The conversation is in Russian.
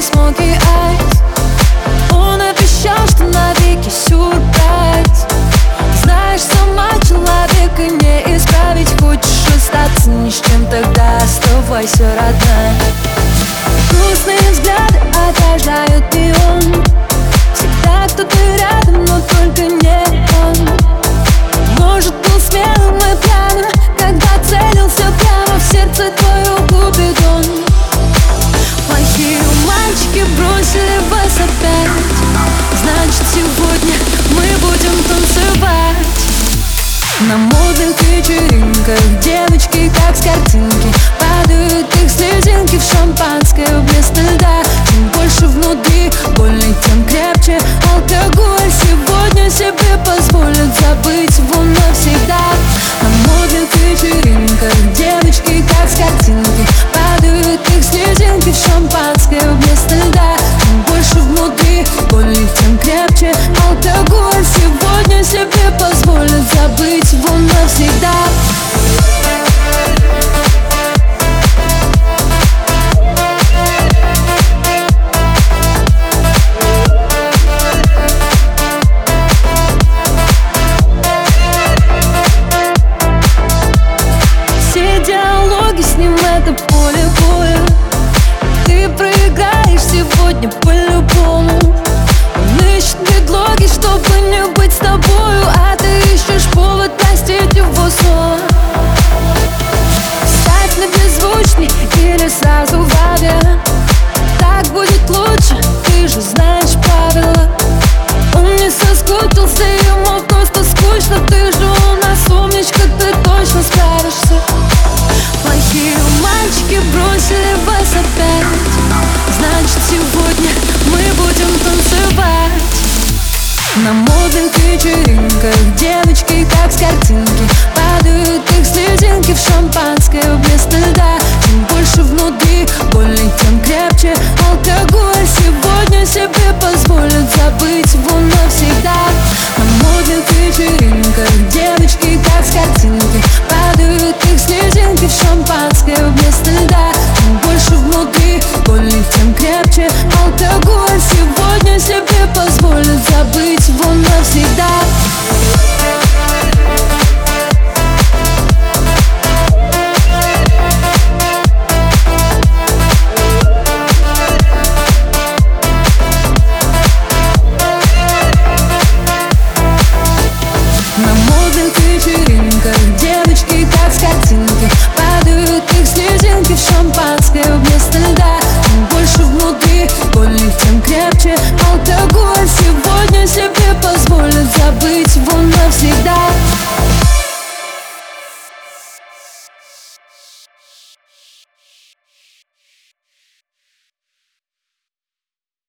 smoky eyes. Он обещал, что навеки сюрприз. Знаешь, сама человека не исправить. Хочешь остаться ни с чем, тогда оставайся, родная. Грустные взгляды отражают неон. Всегда кто-то рядом, но только не он. Может, был смелым и пьяным, когда целился прямо в сердце твое, губит он. Плохие мальчики бросили вас опять. Значит, сегодня мы будем танцевать. На модных вечеринках девочки, как с картинки, падают их слезинки в шампанское, блеск льда. Чем больше внутри больно, тем крепче алкоголь. Сегодня себе позволят забыть его навсегда. На модных вечеринках девочки, как с картинки, падают их слезинки в шампанское, блеск льда. Чем больше внутри больно, тем крепче алкоголь. Сегодня себе позволят забыть его навсегда. По-любому он ищет предлоги, чтобы не быть с тобою, а ты ищешь повод простить его снова. Ставь на беззвучный или сразу в авиа. Так будет лучше, ты же знаешь правила. Он не соскучился, ему просто скучно. Ты же у нас умничка, ты точно справишься. Плохие мальчики бросили вас опять. Значит, сегодня мы будем танцевать. На модных вечеринках девочки, как с картинки, падают их слезинки в шампанское, блеск льда. Чем больше внутри больно, тем крепче алкоголь. Сегодня себе позволят забыть его